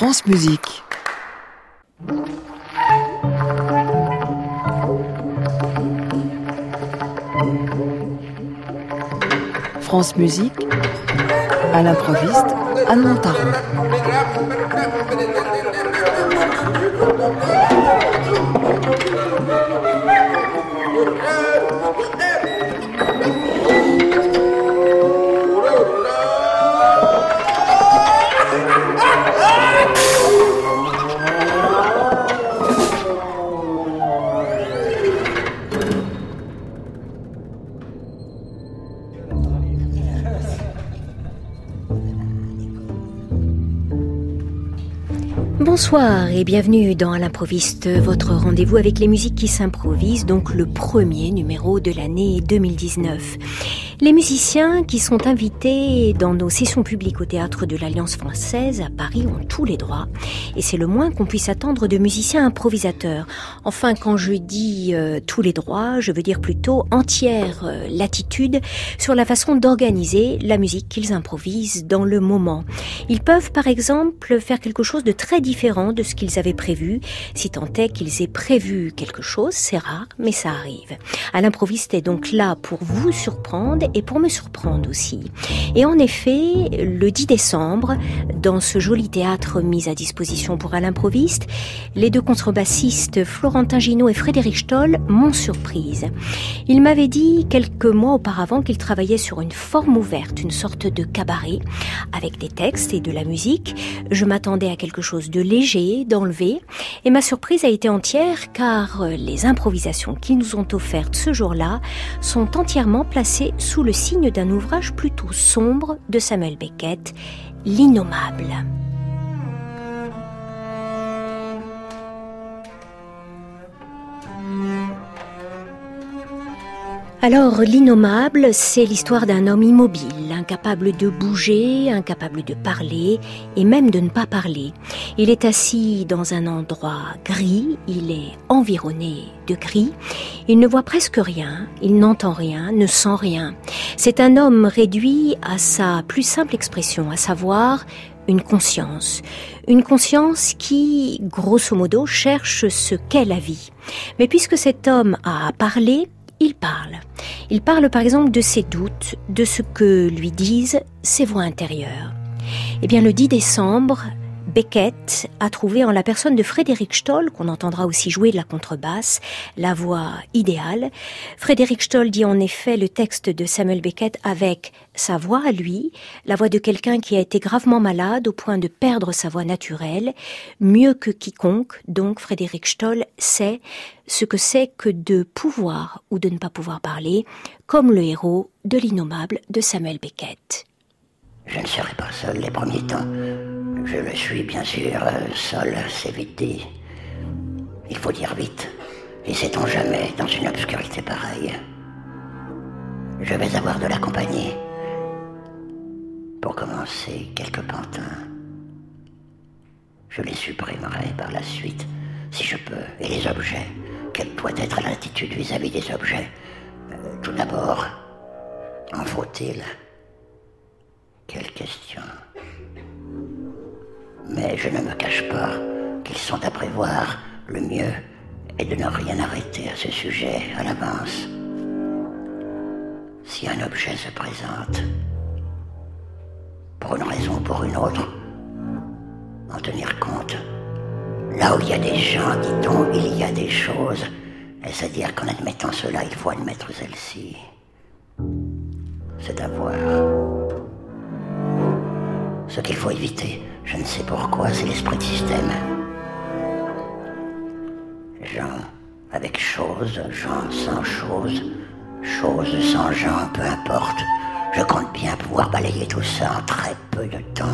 France Musique. France Musique, à l'improviste, Anne Montaron. Bonsoir et bienvenue dans À l'improviste, votre rendez-vous avec les musiques qui s'improvisent, donc le premier numéro de l'année 2019. Les musiciens qui sont invités dans nos sessions publiques au Théâtre de l'Alliance Française à Paris ont tous les droits, et c'est le moins qu'on puisse attendre de musiciens improvisateurs. Enfin, quand je dis tous les droits, je veux dire plutôt entière latitude sur la façon d'organiser la musique qu'ils improvisent dans le moment. Ils peuvent par exemple faire quelque chose de très différent de ce qu'ils avaient prévu, si tant est qu'ils aient prévu quelque chose, c'est rare, mais ça arrive. À l'improviste est donc là pour vous surprendre et pour me surprendre aussi. Et en effet, le 10 décembre, dans ce joli théâtre mis à disposition pour à l'improviste, les deux contrebassistes Florentin Ginot et Frédéric Stochl m'ont surprise. Ils m'avaient dit quelques mois auparavant qu'ils travaillaient sur une forme ouverte, une sorte de cabaret, avec des textes et de la musique. Je m'attendais à quelque chose de léger, d'enlevé, et ma surprise a été entière car les improvisations qu'ils nous ont offertes ce jour-là sont entièrement placées sous le signe d'un ouvrage plutôt sombre de Samuel Beckett, L'innommable. Alors, L'innommable, c'est l'histoire d'un homme immobile, incapable de bouger, incapable de parler et même de ne pas parler. Il est assis dans un endroit gris, il est environné de gris, il ne voit presque rien, il n'entend rien, ne sent rien. C'est un homme réduit à sa plus simple expression, à savoir une conscience qui, grosso modo, cherche ce qu'est la vie. Mais puisque cet homme a à parler, il parle. Il parle par exemple de ses doutes, de ce que lui disent ses voix intérieures. Eh bien, le 10 décembre, Beckett a trouvé en la personne de Frédéric Stochl, qu'on entendra aussi jouer de la contrebasse, la voix idéale. Frédéric Stochl dit en effet le texte de Samuel Beckett avec sa voix à lui, la voix de quelqu'un qui a été gravement malade au point de perdre sa voix naturelle. Mieux que quiconque, donc, Frédéric Stochl sait ce que c'est que de pouvoir ou de ne pas pouvoir parler, comme le héros de L'innommable de Samuel Beckett. Je ne serai pas seul les premiers temps. Je le suis, bien sûr, seul, c'est vite dit. Il faut dire vite, et sait-on jamais dans une obscurité pareille. Je vais avoir de la compagnie. Pour commencer, quelques pantins. Je les supprimerai par la suite, si je peux, et les objets. Quelle doit être l'attitude vis-à-vis des objets ? Tout d'abord, en faut-il ? Quelle question. Mais je ne me cache pas qu'ils sont à prévoir. Le mieux est de ne rien arrêter à ce sujet à l'avance. Si un objet se présente, pour une raison ou pour une autre, en tenir compte. Là où il y a des gens, dit-on, il y a des choses. Est-ce à dire qu'en admettant cela, il faut admettre celle-ci ? C'est à voir. Ce qu'il faut éviter, je ne sais pourquoi, c'est l'esprit de système. Gens avec choses, gens sans choses, choses sans gens, peu importe. Je compte bien pouvoir balayer tout ça en très peu de temps.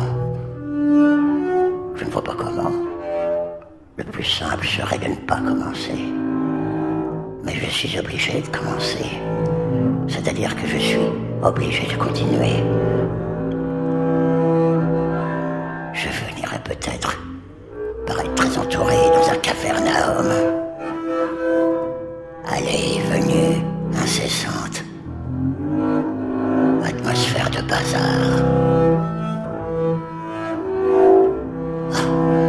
Je ne vois pas comment. Le plus simple serait de ne pas commencer. Mais je suis obligé de commencer. C'est-à-dire que je suis obligé de continuer. Je finirai peut-être par être très entouré dans un cafarnaum. Allée et venue incessante. Atmosphère de bazar. Ah.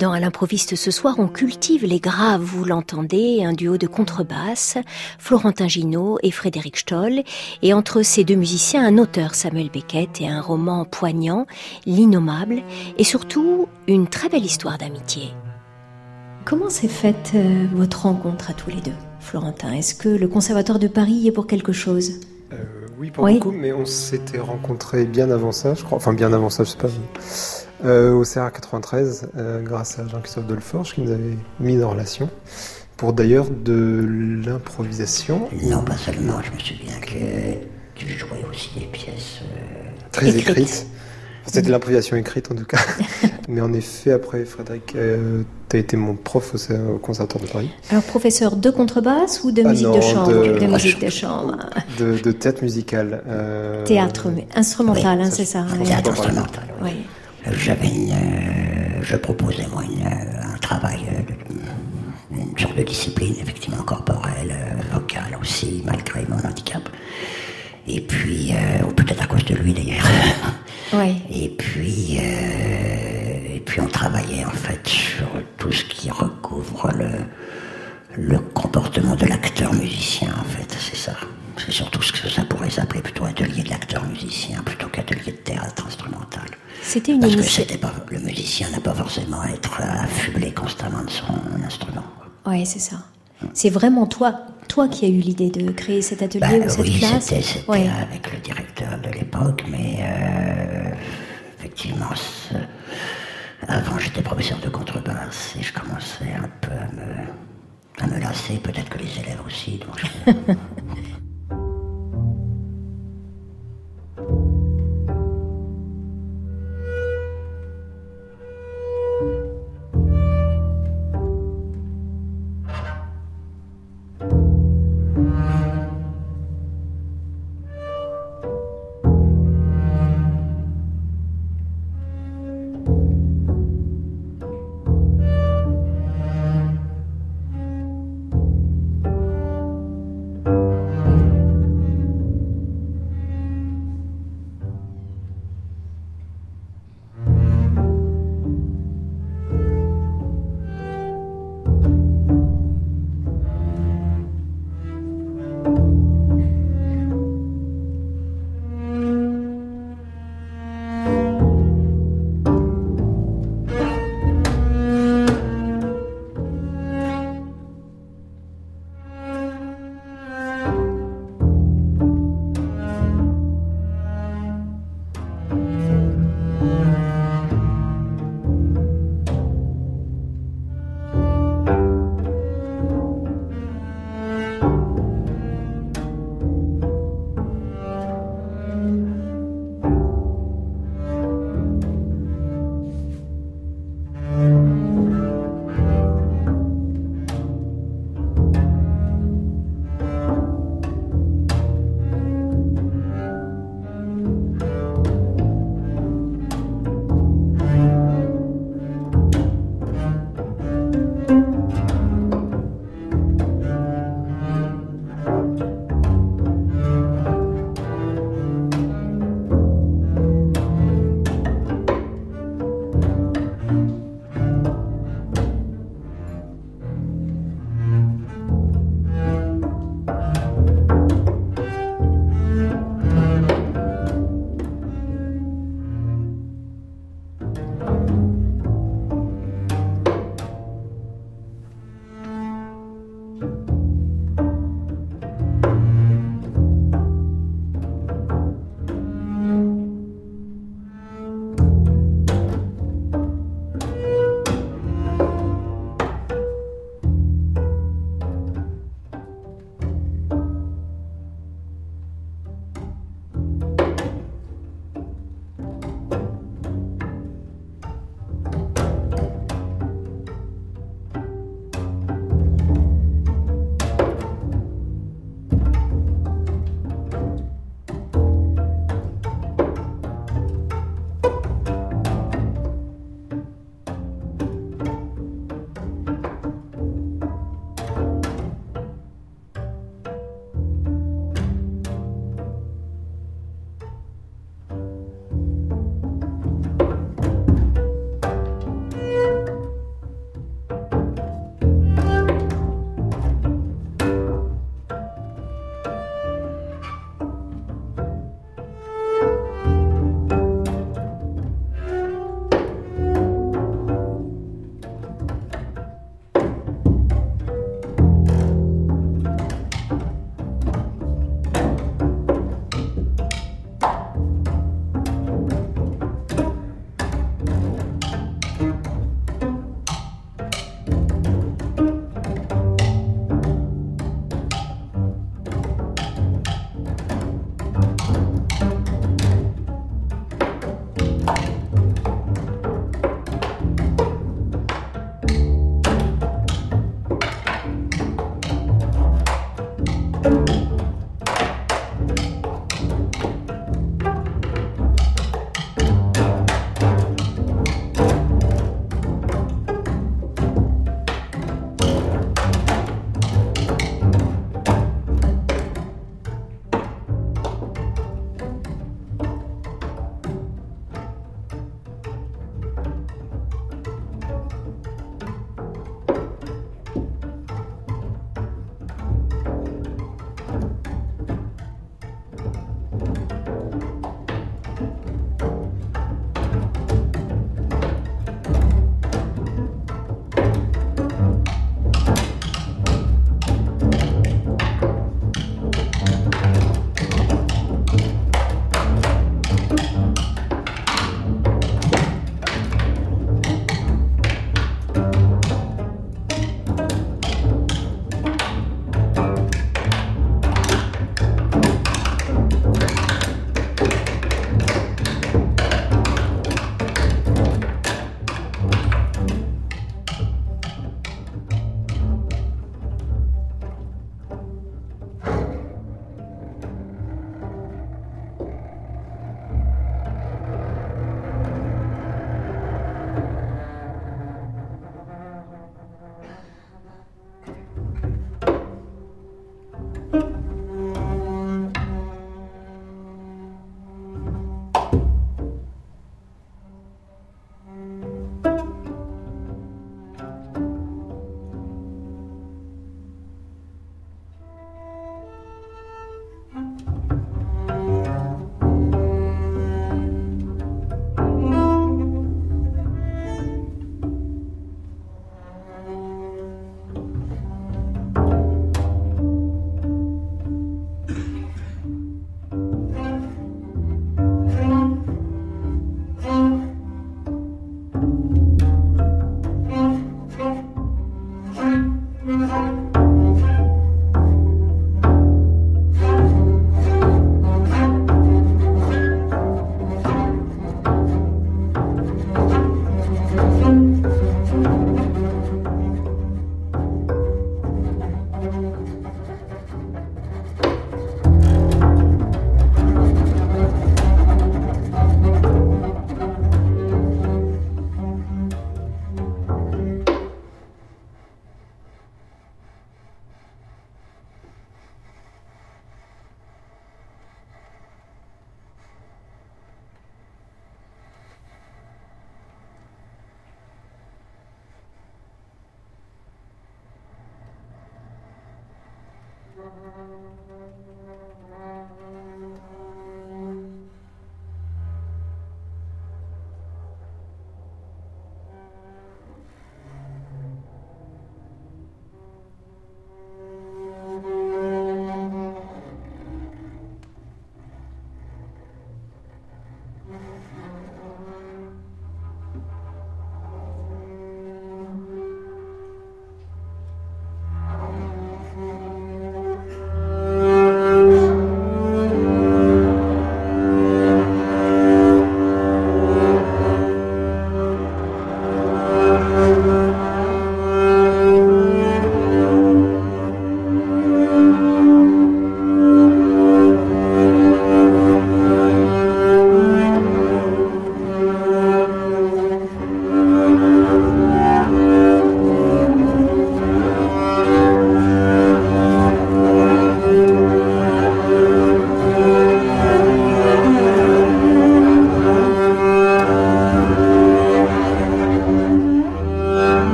Dans À l'improviste ce soir, on cultive les graves, vous l'entendez, un duo de contrebasse, Florentin Ginot et Frédéric Stochl, et entre ces deux musiciens, un auteur, Samuel Beckett, et un roman poignant, L'innommable, et surtout une très belle histoire d'amitié. Comment s'est faite votre rencontre à tous les deux, Florentin ? Est-ce que le Conservatoire de Paris y est pour quelque chose ? Oui, pour beaucoup, mais on s'était rencontrés bien avant ça, je crois. Enfin, bien avant ça, je sais pas. Au CRA 93, grâce à Jean-Christophe Delforge, qui nous avait mis en relation, pour d'ailleurs de l'improvisation. Non, pas seulement, je me souviens que tu jouais aussi des pièces... très écrites. C'était de l'improvisation écrite, en tout cas. Mais en effet, après, Frédéric, tu as été mon prof au Conservatoire de Paris. Alors, professeur de contrebasse ou de musique de chambre ? De théâtre musical. Théâtre instrumental, oui, c'est ça. Théâtre instrumental, oui. Je proposais, moi, un travail, une sorte de discipline, effectivement, corporelle, vocale aussi, malgré mon handicap. Et puis, peut-être à cause de lui, d'ailleurs. Oui. Et puis on travaillait, en fait, sur tout ce qui recouvre le comportement de l'acteur-musicien, en fait, c'est ça. C'est surtout ce que ça pourrait s'appeler plutôt atelier de l'acteur-musicien, plutôt qu'atelier de théâtre instrumental. C'était une émission. Le musicien n'a pas forcément à être affublé constamment de son instrument. Oui, c'est ça. C'est vraiment toi qui as eu l'idée de créer cet atelier ou cette classe. C'était avec le directeur de l'époque, mais effectivement, avant j'étais professeur de contrebasse et je commençais un peu à me lasser, peut-être que les élèves aussi. Donc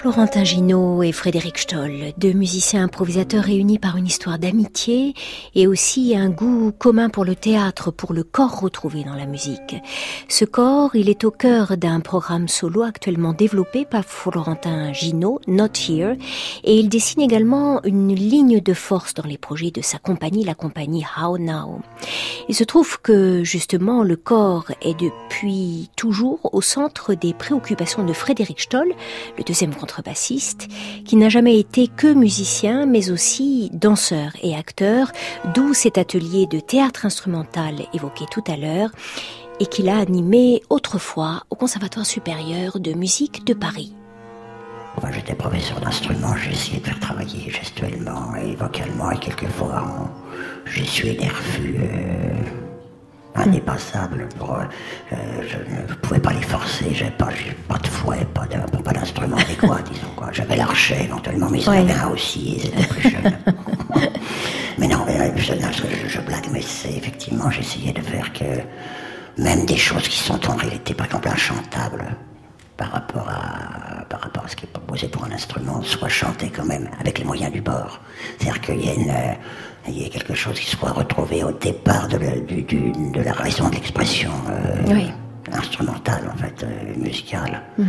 Florentin Ginot et Frédéric Stochl, deux musiciens improvisateurs réunis par une histoire d'amitié et aussi un goût commun pour le théâtre, pour le corps retrouvé dans la musique. Ce corps, il est au cœur d'un programme solo actuellement développé par Florentin Ginot, Not Here, et il dessine également une ligne de force dans les projets de sa compagnie, la compagnie How Now. Il se trouve que, justement, le corps est depuis toujours au centre des préoccupations de Frédéric Stochl, le deuxième contrebassiste, qui n'a jamais été que musicien, mais aussi danseur et acteur, d'où cet atelier de théâtre instrumental évoqué tout à l'heure, et qu'il a animé autrefois au Conservatoire supérieur de musique de Paris. Moi, j'étais professeur d'instruments, j'ai essayé de faire travailler gestuellement et vocalement, et quelquefois, j'y suis des refus indépassables. Je ne pouvais pas les forcer, j'avais pas de fouet, pas d'instrument adéquat, disons quoi. J'avais l'archet éventuellement, mais ils en avaient un aussi, ils étaient plus jeunes. Mais non, je blague, mais c'est effectivement, j'essayais de faire que même des choses qui sont en réalité, par exemple, inchantables, par rapport à ce qui est proposé pour un instrument, soit chanté quand même avec les moyens du bord. C'est-à-dire qu'il y a quelque chose qui soit retrouvé au départ de la raison de l'expression instrumentale, en fait, musicale. Mm-hmm.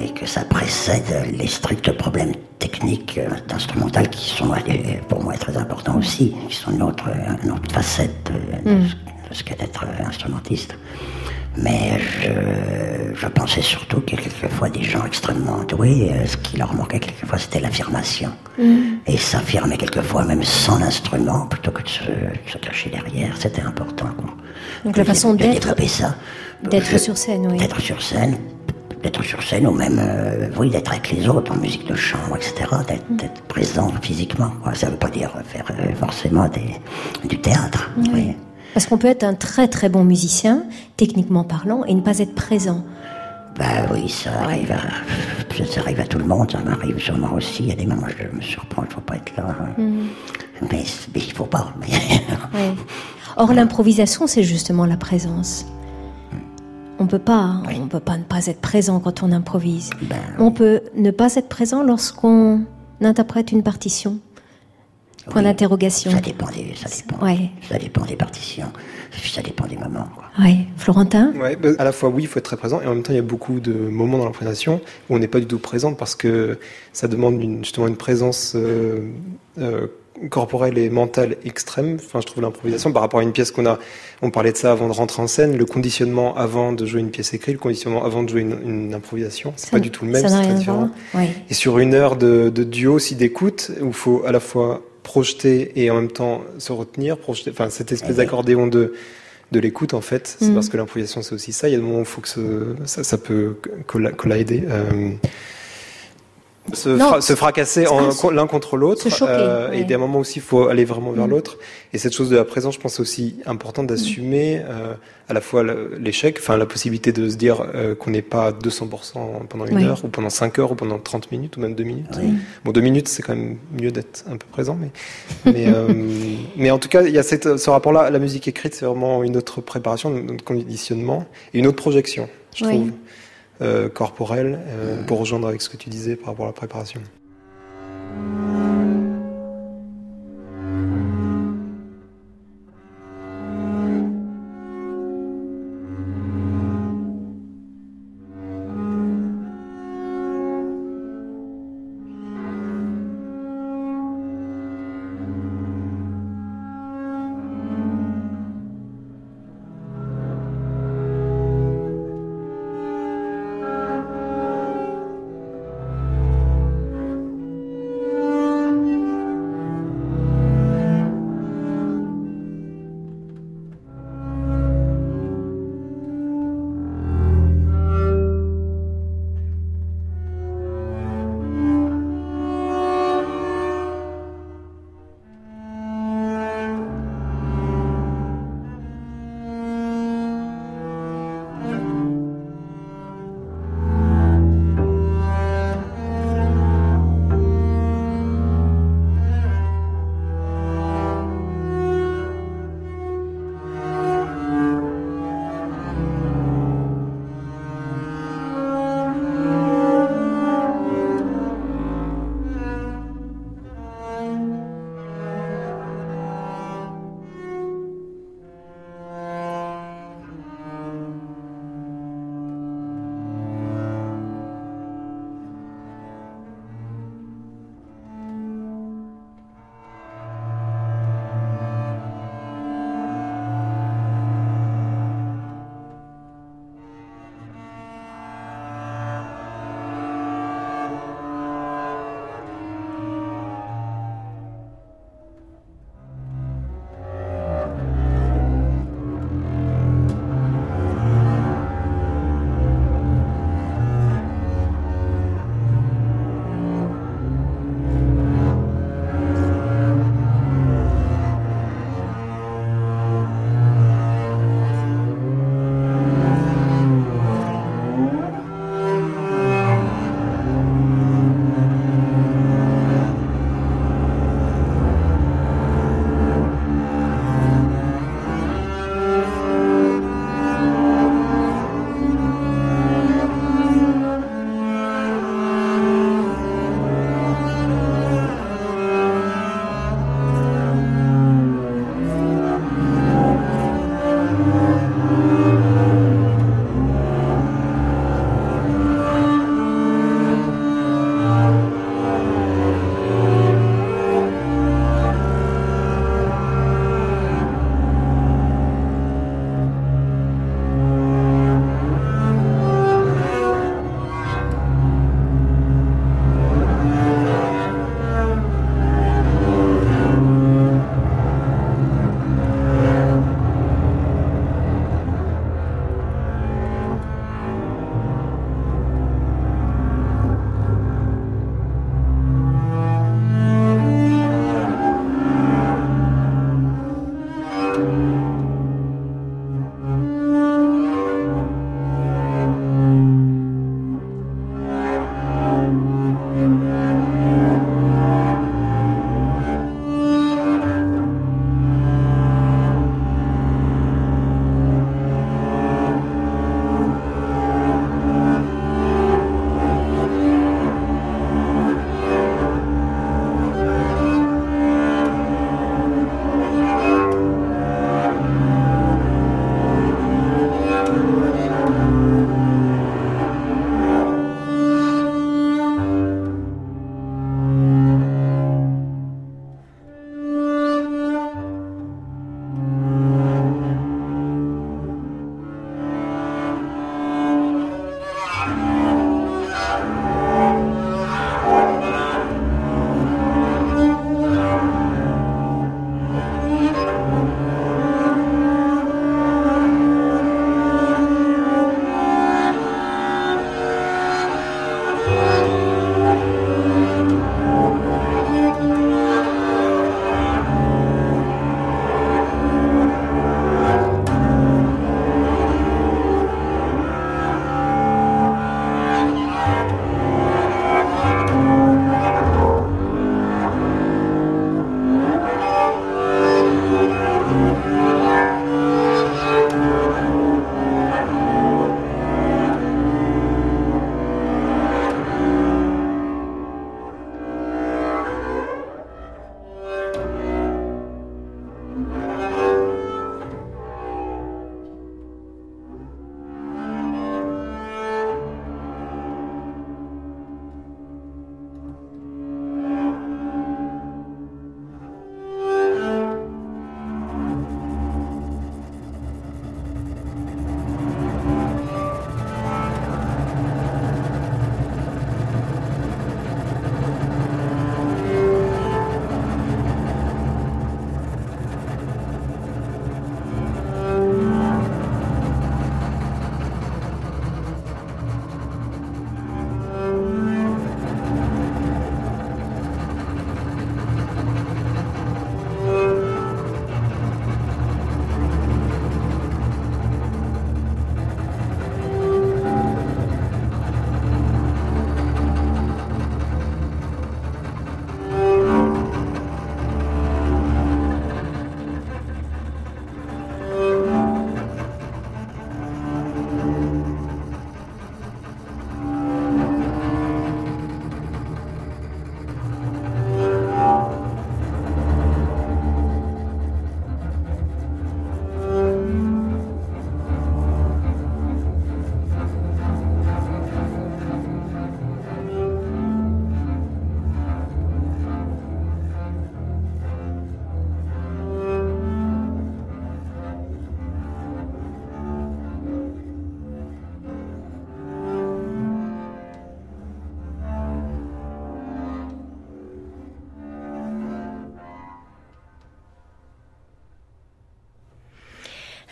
Et que ça précède les stricts problèmes techniques d'instrumental qui sont, pour moi, très importants aussi, qui sont une autre facette de ce qu'est d'être instrumentiste. Mais je pensais surtout qu'il y a quelquefois des gens extrêmement doués, ce qui leur manquait quelquefois, c'était l'affirmation. Et s'affirmer quelquefois, même sans l'instrument, plutôt que de se cacher derrière, c'était important. Donc la façon d'être sur scène, ou même d'être avec les autres en musique de chambre, etc., d'être présent physiquement. Ça ne veut pas dire faire forcément du théâtre. Oui. Parce qu'on peut être un très très bon musicien, techniquement parlant, et ne pas être présent. Ben oui, ça arrive à tout le monde, ça m'arrive sûrement aussi. Il y a des moments où je me surprends, il ne faut pas être là. Mais il ne faut pas. Oui. Or, l'improvisation, c'est justement la présence. On peut pas ne pas être présent quand on improvise. On peut ne pas être présent lorsqu'on interprète une partition. Point d'interrogation. Ça dépend des partitions, ça dépend des moments. Oui, Florentin ? À la fois, il faut être très présent, et en même temps, il y a beaucoup de moments dans l'improvisation où on n'est pas du tout présent, parce que ça demande justement une présence corporelle et mentale extrême. Enfin, je trouve l'improvisation, par rapport à une pièce on parlait de ça avant de rentrer en scène, le conditionnement avant de jouer une pièce écrite, le conditionnement avant de jouer une improvisation, c'est pas du tout le même, c'est très différent. Et sur une heure de duo aussi d'écoute, où il faut à la fois projeter et en même temps se retenir, cette espèce d'accordéon de l'écoute, en fait, c'est parce que l'improvisation, c'est aussi ça. Il y a des moments où il faut que ça peut collider, se fracasser l'un contre l'autre, se choquer, et il y a des moments aussi il faut aller vraiment vers l'autre, et cette chose de la présence, je pense, c'est aussi important d'assumer à la fois l'échec, la possibilité de se dire qu'on n'est pas 200% pendant une heure, ou pendant 5 heures, ou pendant 30 minutes, ou même 2 minutes. Bon, 2 minutes, c'est quand même mieux d'être un peu présent, mais en tout cas, il y a ce rapport-là. La musique écrite, c'est vraiment une autre préparation, notre conditionnement, et une autre projection, je trouve. Corporelle, pour rejoindre avec ce que tu disais par rapport à la préparation.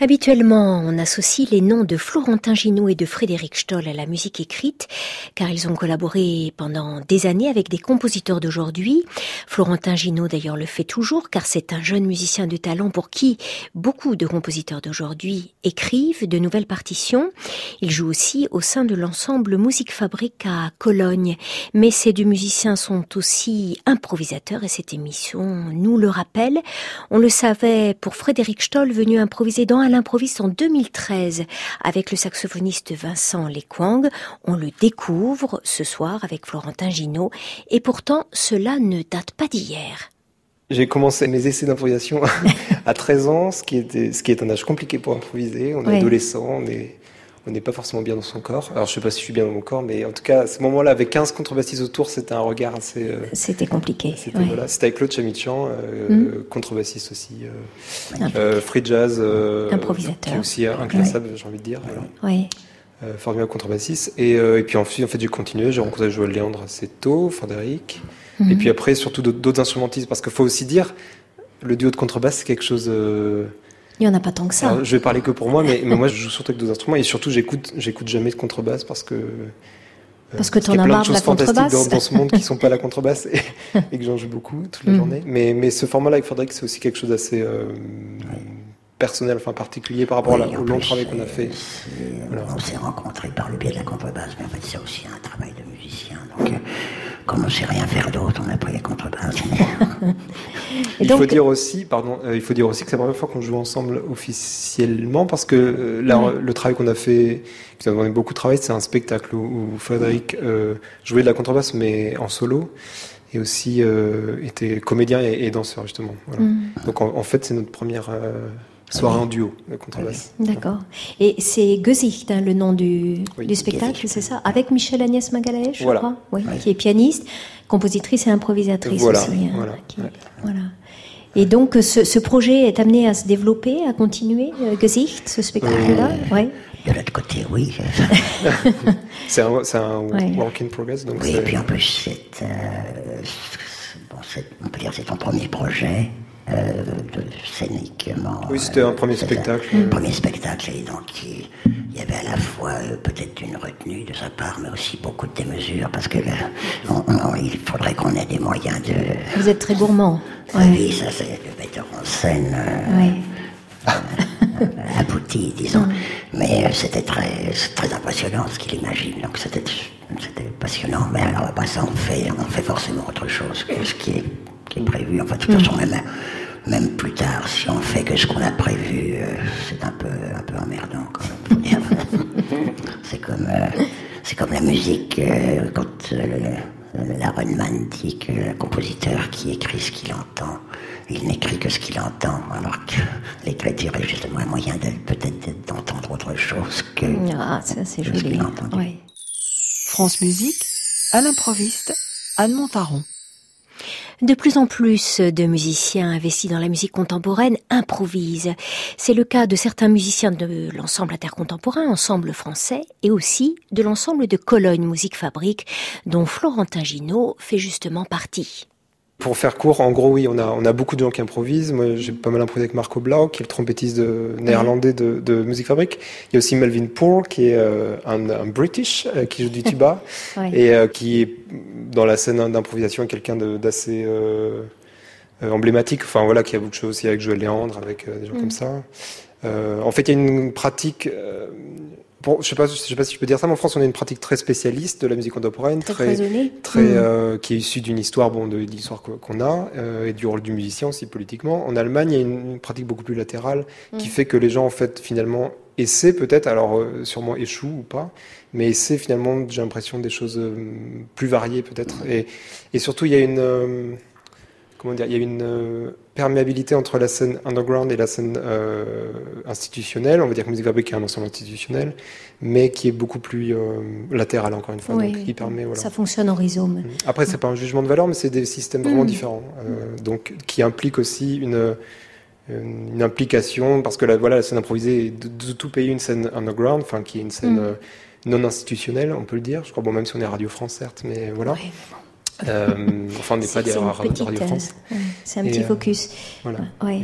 Habituellement, on associe les noms de Florentin Ginot et de Frédéric Stochl à la musique écrite, car ils ont collaboré pendant des années avec des compositeurs d'aujourd'hui. Florentin Ginot, d'ailleurs, le fait toujours, car c'est un jeune musicien de talent pour qui beaucoup de compositeurs d'aujourd'hui écrivent de nouvelles partitions. Il joue aussi au sein de l'ensemble Musikfabrik à Cologne. Mais ces deux musiciens sont aussi improvisateurs, et cette émission nous le rappelle. On le savait pour Frédéric Stochl, venu improviser dans À l'improviste en 2013 avec le saxophoniste Vincent Le Quang. On le découvre ce soir avec Florentin Ginot, et pourtant cela ne date pas d'hier. J'ai commencé mes essais d'improvisation à 13 ans, ce qui est un âge compliqué pour improviser. On est adolescent, on n'est pas forcément bien dans son corps. Alors, je sais pas si je suis bien dans mon corps, mais en tout cas, à ce moment-là, avec 15 contrebassistes autour, c'était un regard assez... C'était compliqué. C'était avec Claude Tchamitchian, contrebassiste aussi, free jazz, improvisateur, qui est aussi inclassable, j'ai envie de dire. Voilà. Oui. Formidable contrebassiste. Et puis ensuite, en fait, j'ai continué. J'ai rencontré Joël Léandre assez tôt, Frédéric. Et puis après, surtout d'autres instrumentistes, parce qu'il faut aussi dire, le duo de contrebasse, c'est quelque chose... Il n'y en a pas tant que ça. Alors, je vais parler que pour moi, mais moi je joue surtout avec d'autres instruments, et surtout j'écoute jamais de contrebasse parce que t'en as marre de la contrebasse. Dans ce monde qui sont pas la contrebasse et que j'en joue beaucoup toute la journée. Mais ce format-là avec Frédéric, c'est aussi quelque chose d'assez personnel, enfin particulier par rapport au long travail qu'on a fait. On s'est rencontrés par le biais de la contrebasse, mais en fait c'est aussi un travail de musicien. Donc comme on sait rien faire d'autre, on a pris les contrebasses. Il faut dire aussi que c'est la première fois qu'on joue ensemble officiellement, parce que le travail qu'on a fait, qui nous a demandé beaucoup de travail, c'est un spectacle où Frédéric jouait de la contrebasse, mais en solo, et aussi était comédien et danseur, justement. Voilà. Donc en fait, c'est notre première... soirée en duo, la contrebasse. D'accord. Et c'est Gesicht, le nom du spectacle, Gesicht. C'est ça, avec Michel-Agnès Magalaë, je crois, qui est pianiste, compositrice et improvisatrice aussi. Voilà. Et donc, ce projet est amené à se développer, à continuer, Gesicht, ce spectacle-là. De l'autre côté, c'est un work in progress. Donc et puis en plus, on peut dire que c'est ton premier projet. Scéniquement. C'était un premier spectacle. Un premier spectacle, et donc il y avait à la fois peut-être une retenue de sa part, mais aussi beaucoup de démesures, parce que il faudrait qu'on ait des moyens de... Vous êtes très gourmand. Oui, ça c'est le metteur en scène abouti, disons. Mais c'était très impressionnant ce qu'il imagine, donc c'était passionnant. Mais alors après ça, on fait forcément autre chose que ce qui est prévu. Enfin, de toute façon, même plus tard, si on fait que ce qu'on a prévu, c'est un peu emmerdant, quand même. C'est comme la musique, quand la Runman dit que le compositeur qui écrit ce qu'il entend, il n'écrit que ce qu'il entend, alors que l'écriture est justement un moyen peut-être d'entendre autre chose que ce qu'il a entendu. Ouais. France Musique, à l'improviste, Anne Montaron. De plus en plus de musiciens investis dans la musique contemporaine improvisent. C'est le cas de certains musiciens de l'ensemble intercontemporain, ensemble français, et aussi de l'ensemble de Cologne Musikfabrik, dont Florentin Ginot fait justement partie. Pour faire court, en gros, on a beaucoup de gens qui improvisent. Moi, j'ai pas mal improvisé avec Marco Blau, qui est le trompettiste néerlandais de Musikfabrik. Il y a aussi Melvin Poore, qui est un British, qui joue du tuba, et qui est dans la scène d'improvisation quelqu'un d'assez emblématique. Enfin voilà, qui a beaucoup de choses aussi avec Joël Léandre, avec des gens comme ça. En fait, il y a une pratique... je sais pas si je peux dire ça, mais en France, on a une pratique très spécialiste de la musique contemporaine, très qui est issue d'une histoire, de l'histoire qu'on a, et du rôle du musicien aussi politiquement. En Allemagne, il y a une pratique beaucoup plus latérale qui fait que les gens, en fait, finalement, essaient peut-être, alors sûrement échouent ou pas, mais essaient finalement, j'ai l'impression, des choses plus variées peut-être. Et surtout, il y a une... perméabilité entre la scène underground et la scène institutionnelle. On va dire que Musikfabrik est un ensemble institutionnel, mais qui est beaucoup plus latéral, encore une fois. Oui, donc, qui permet, ça fonctionne en rhizome. Après, c'est pas un jugement de valeur, mais c'est des systèmes vraiment différents, donc qui impliquent aussi une implication, parce que la scène improvisée est de tout pays une scène underground, enfin qui est une scène non institutionnelle, on peut le dire. Je crois, même si on est Radio France, certes, mais voilà. Oui. On n'est pas des Radio France. C'est un petit focus. Voilà. Ouais.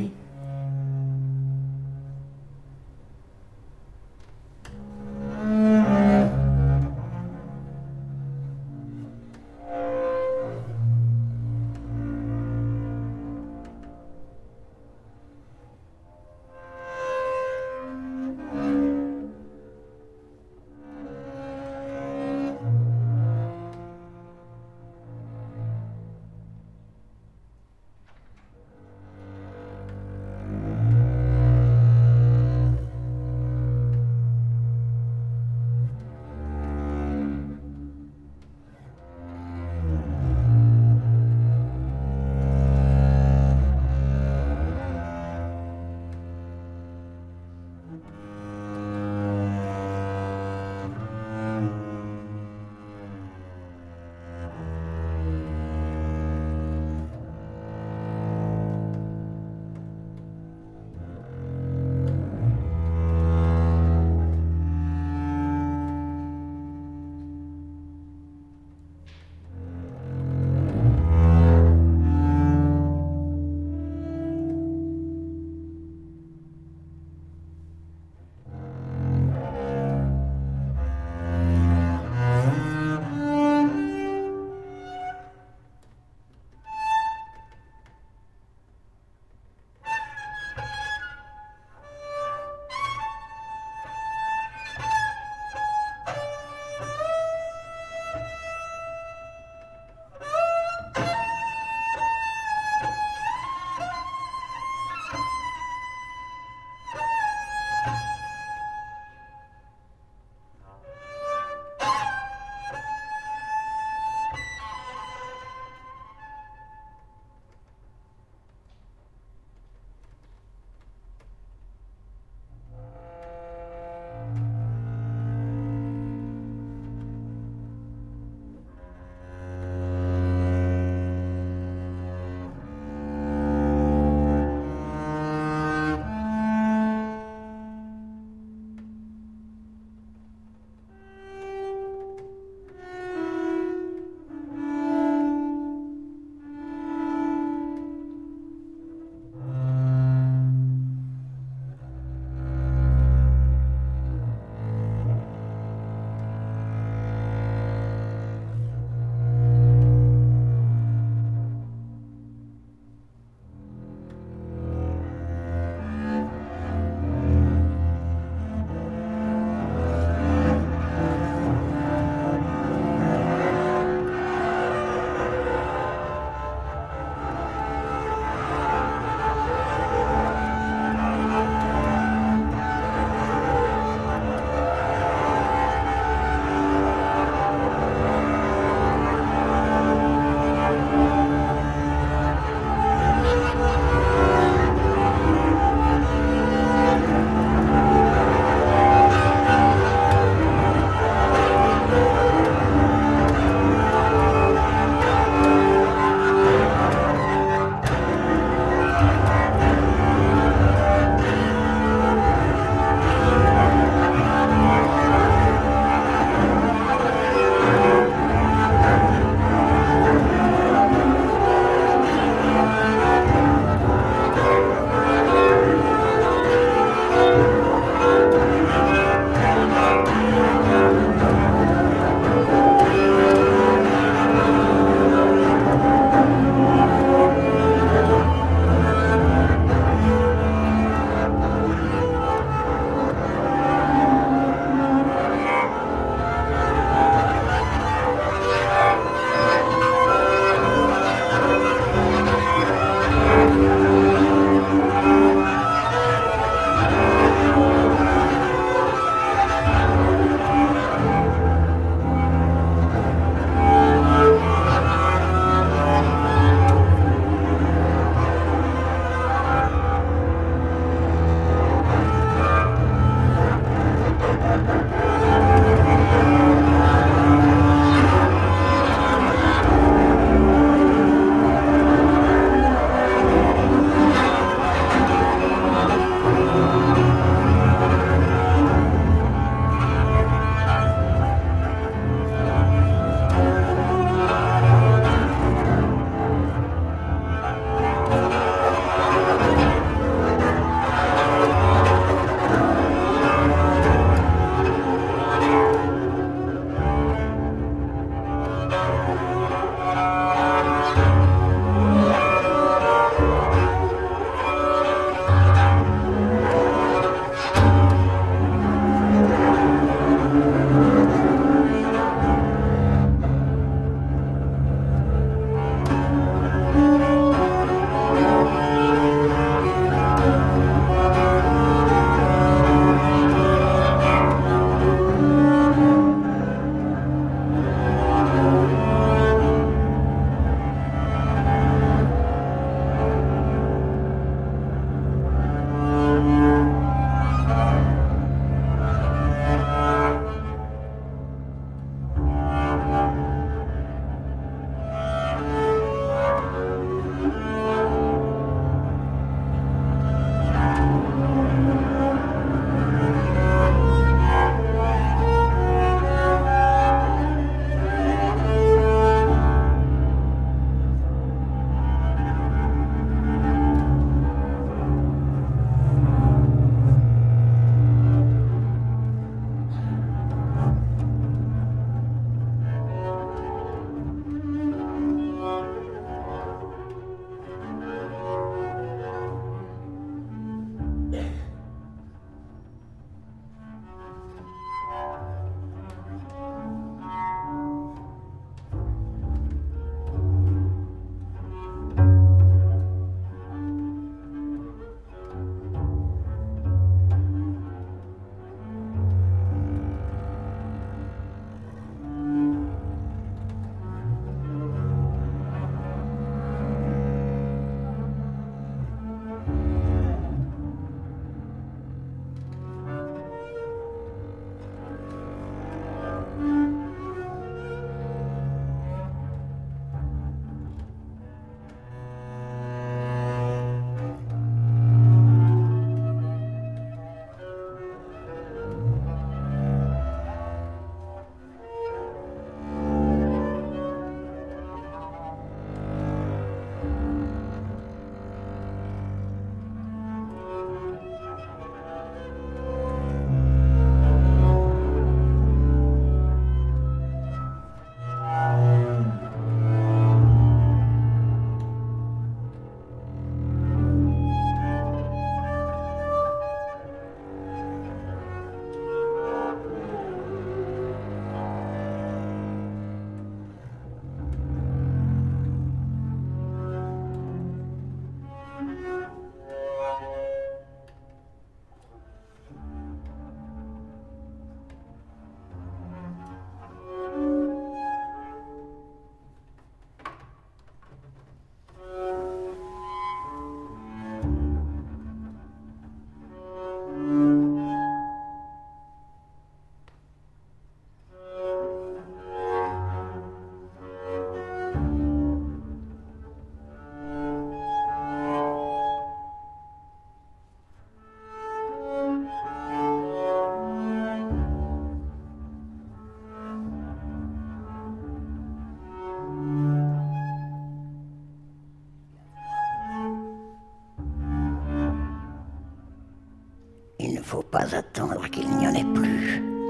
faut pas attendre qu'il n'y en ait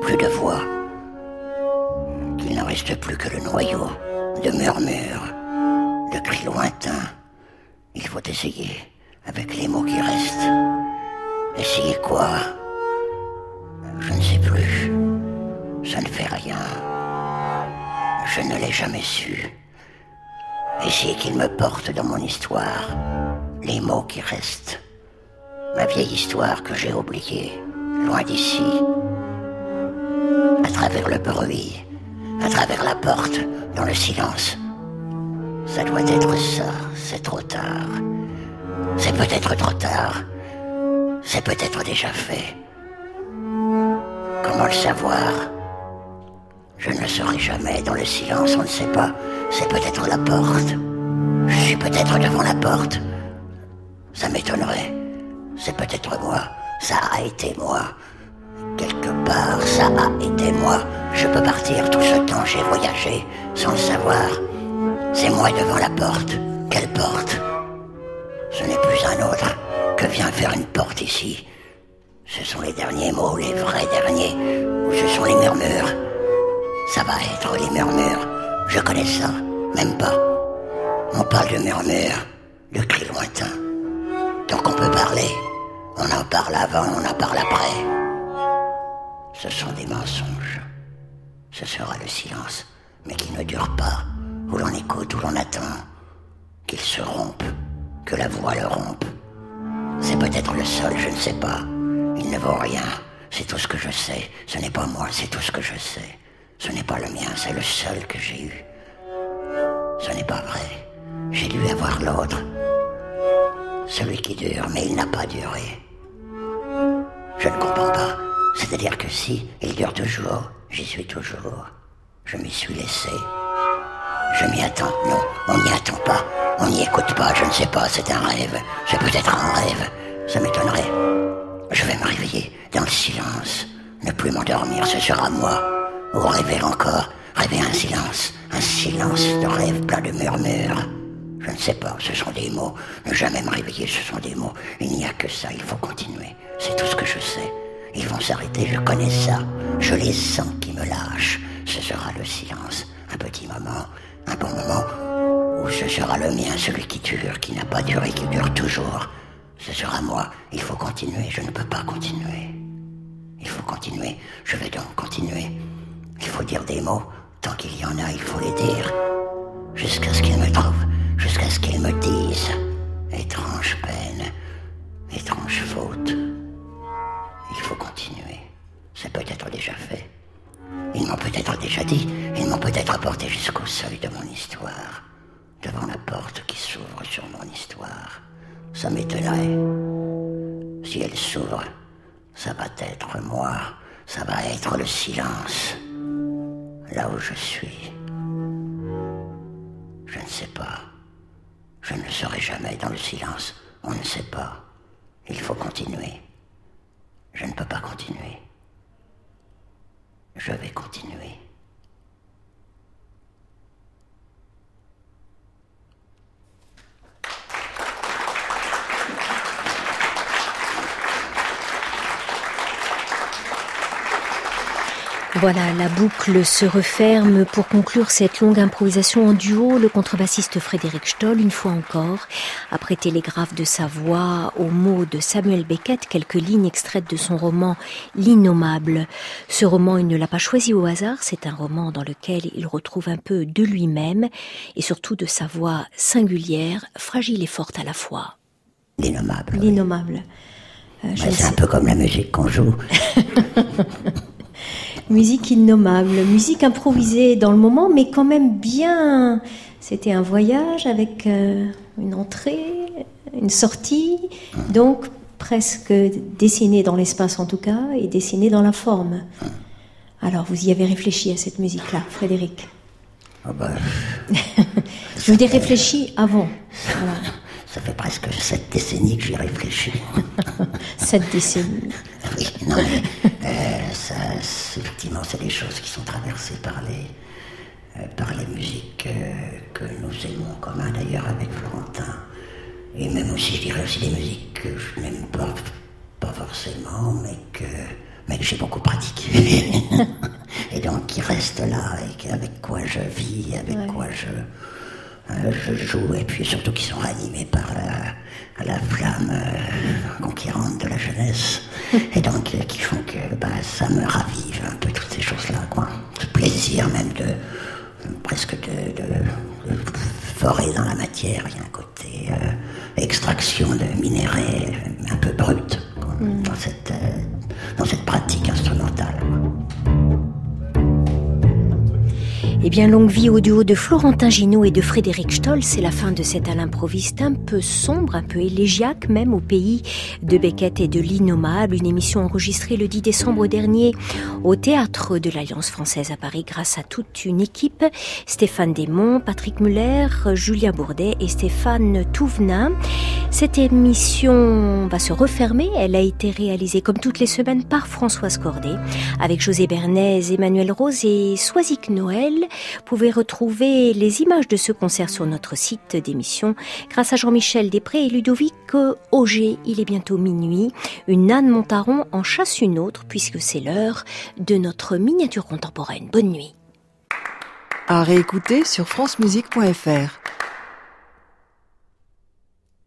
plus de voix, qu'il n'en reste plus que le noyau de murmures, de cris lointains. Il faut essayer, avec les mots qui restent. Essayer quoi ? Je ne sais plus. Ça ne fait rien. Je ne l'ai jamais su. Essayer qu'ils me portent dans mon histoire, les mots qui restent. Ma vieille histoire que j'ai oubliée, loin d'ici. À travers le bruit, à travers la porte, dans le silence. Ça doit être ça, c'est trop tard. C'est peut-être trop tard. C'est peut-être déjà fait. Comment le savoir ? Je ne le saurai jamais. Dans le silence, on ne sait pas. C'est peut-être la porte. Je suis peut-être devant la porte. Ça m'étonnerait. C'est peut-être moi. Ça a été moi. Quelque part, ça a été moi. Je peux partir tout ce temps. J'ai voyagé sans le savoir. C'est moi devant la porte. Quelle porte ? Ce n'est plus un autre que vient faire une porte ici. Ce sont les derniers mots, les vrais derniers, ou ce sont les murmures. Ça va être les murmures. Je connais ça, même pas. On parle de murmures, de cris lointains. Donc on peut parler. On en parle avant, on en parle après. Ce sont des mensonges. Ce sera le silence, mais qui ne dure pas, où l'on écoute, où l'on attend, qu'il se rompe. Que la voix le rompe. C'est peut-être le seul, je ne sais pas. Il ne vaut rien. C'est tout ce que je sais. Ce n'est pas moi, c'est tout ce que je sais. Ce n'est pas le mien, c'est le seul que j'ai eu. Ce n'est pas vrai. J'ai dû avoir l'autre. Celui qui dure, mais il n'a pas duré. Je ne comprends pas. C'est-à-dire que si, il dure toujours. J'y suis toujours. Je m'y suis laissé. Je m'y attends. Non, on n'y attend pas. On n'y écoute pas, je ne sais pas, c'est un rêve. C'est peut-être un rêve, ça m'étonnerait. Je vais me réveiller dans le silence. Ne plus m'endormir, ce sera moi. Ou rêver encore, rêver un silence de rêve plein de murmures. Je ne sais pas, ce sont des mots. Ne jamais me réveiller, ce sont des mots. Il n'y a que ça, il faut continuer. C'est tout ce que je sais. Ils vont s'arrêter, je connais ça. Je les sens qui me lâchent. Ce sera le silence. Un petit moment, un bon moment. Ou ce sera le mien, celui qui dure, qui n'a pas duré, qui dure toujours. Ce sera moi. Il faut continuer. Je ne peux pas continuer. Il faut continuer. Je vais donc continuer. Il faut dire des mots. Tant qu'il y en a, il faut les dire. Jusqu'à ce qu'ils me trouvent. Jusqu'à ce qu'ils me disent. Étrange peine. Étrange faute. Il faut continuer. C'est peut-être déjà fait. Ils m'ont peut-être déjà dit. Ils m'ont peut-être porté jusqu'au seuil de mon histoire. Devant la porte qui s'ouvre sur mon histoire. Ça m'étonnerait. Si elle s'ouvre, ça va être moi. Ça va être le silence. Là où je suis. Je ne sais pas. Je ne le saurai jamais dans le silence. On ne sait pas. Il faut continuer. Je ne peux pas continuer. Je vais continuer. Voilà, la boucle se referme pour conclure cette longue improvisation en duo. Le contrebassiste Frédéric Stochl, une fois encore, a prêté les graves de sa voix aux mots de Samuel Beckett, quelques lignes extraites de son roman « L'innommable ». Ce roman, il ne l'a pas choisi au hasard, c'est un roman dans lequel il retrouve un peu de lui-même et surtout de sa voix singulière, fragile et forte à la fois. L'innommable. L'innommable. Oui. C'est un peu comme la musique qu'on joue. Musique innommable, musique improvisée dans le moment, mais quand même bien. C'était un voyage avec une entrée, une sortie, donc presque dessinée dans l'espace en tout cas, et dessinée dans la forme. Alors, vous y avez réfléchi à cette musique-là, Frédéric ? Ah ben... Je vous dis réfléchi avant. Voilà. Ça fait presque 7 décennies que j'y réfléchis. 7 décennies. Oui, non, ça, effectivement, c'est des choses qui sont traversées par les musiques que nous aimons en commun, d'ailleurs, avec Florentin. Et même aussi, je dirais aussi des musiques que je n'aime pas pas forcément, mais que j'ai beaucoup pratiqué. Et donc qui reste là, et avec quoi je vis, avec quoi je joue, et puis surtout qui sont animés par la flamme conquérante de la jeunesse. Et donc qui font que ça me ravive un peu toutes ces choses-là, quoi. Ce plaisir même de forer dans la matière, il y a un côté extraction de minerais un peu brut, quoi, dans cette pratique instrumentale. Eh bien, longue vie au duo de Florentin Ginot et de Frédéric Stochl, c'est la fin de cet à l'improviste un peu sombre, un peu élégiaque même, au pays de Beckett et de L'Innommable, une émission enregistrée le 10 décembre dernier au Théâtre de l'Alliance Française à Paris grâce à toute une équipe, Stéphane Desmond, Patrick Muller, Julien Bourdet et Stéphane Touvenin. Cette émission va se refermer, elle a été réalisée comme toutes les semaines par Françoise Cordey, avec José Bernays, Emmanuel Rose et Soisic Noël. Vous pouvez retrouver les images de ce concert sur notre site d'émission grâce à Jean-Michel Desprez et Ludovic Auger. Il est bientôt minuit. Une Anne Montaron en chasse une autre puisque c'est l'heure de notre miniature contemporaine. Bonne nuit. À réécouter sur francemusique.fr.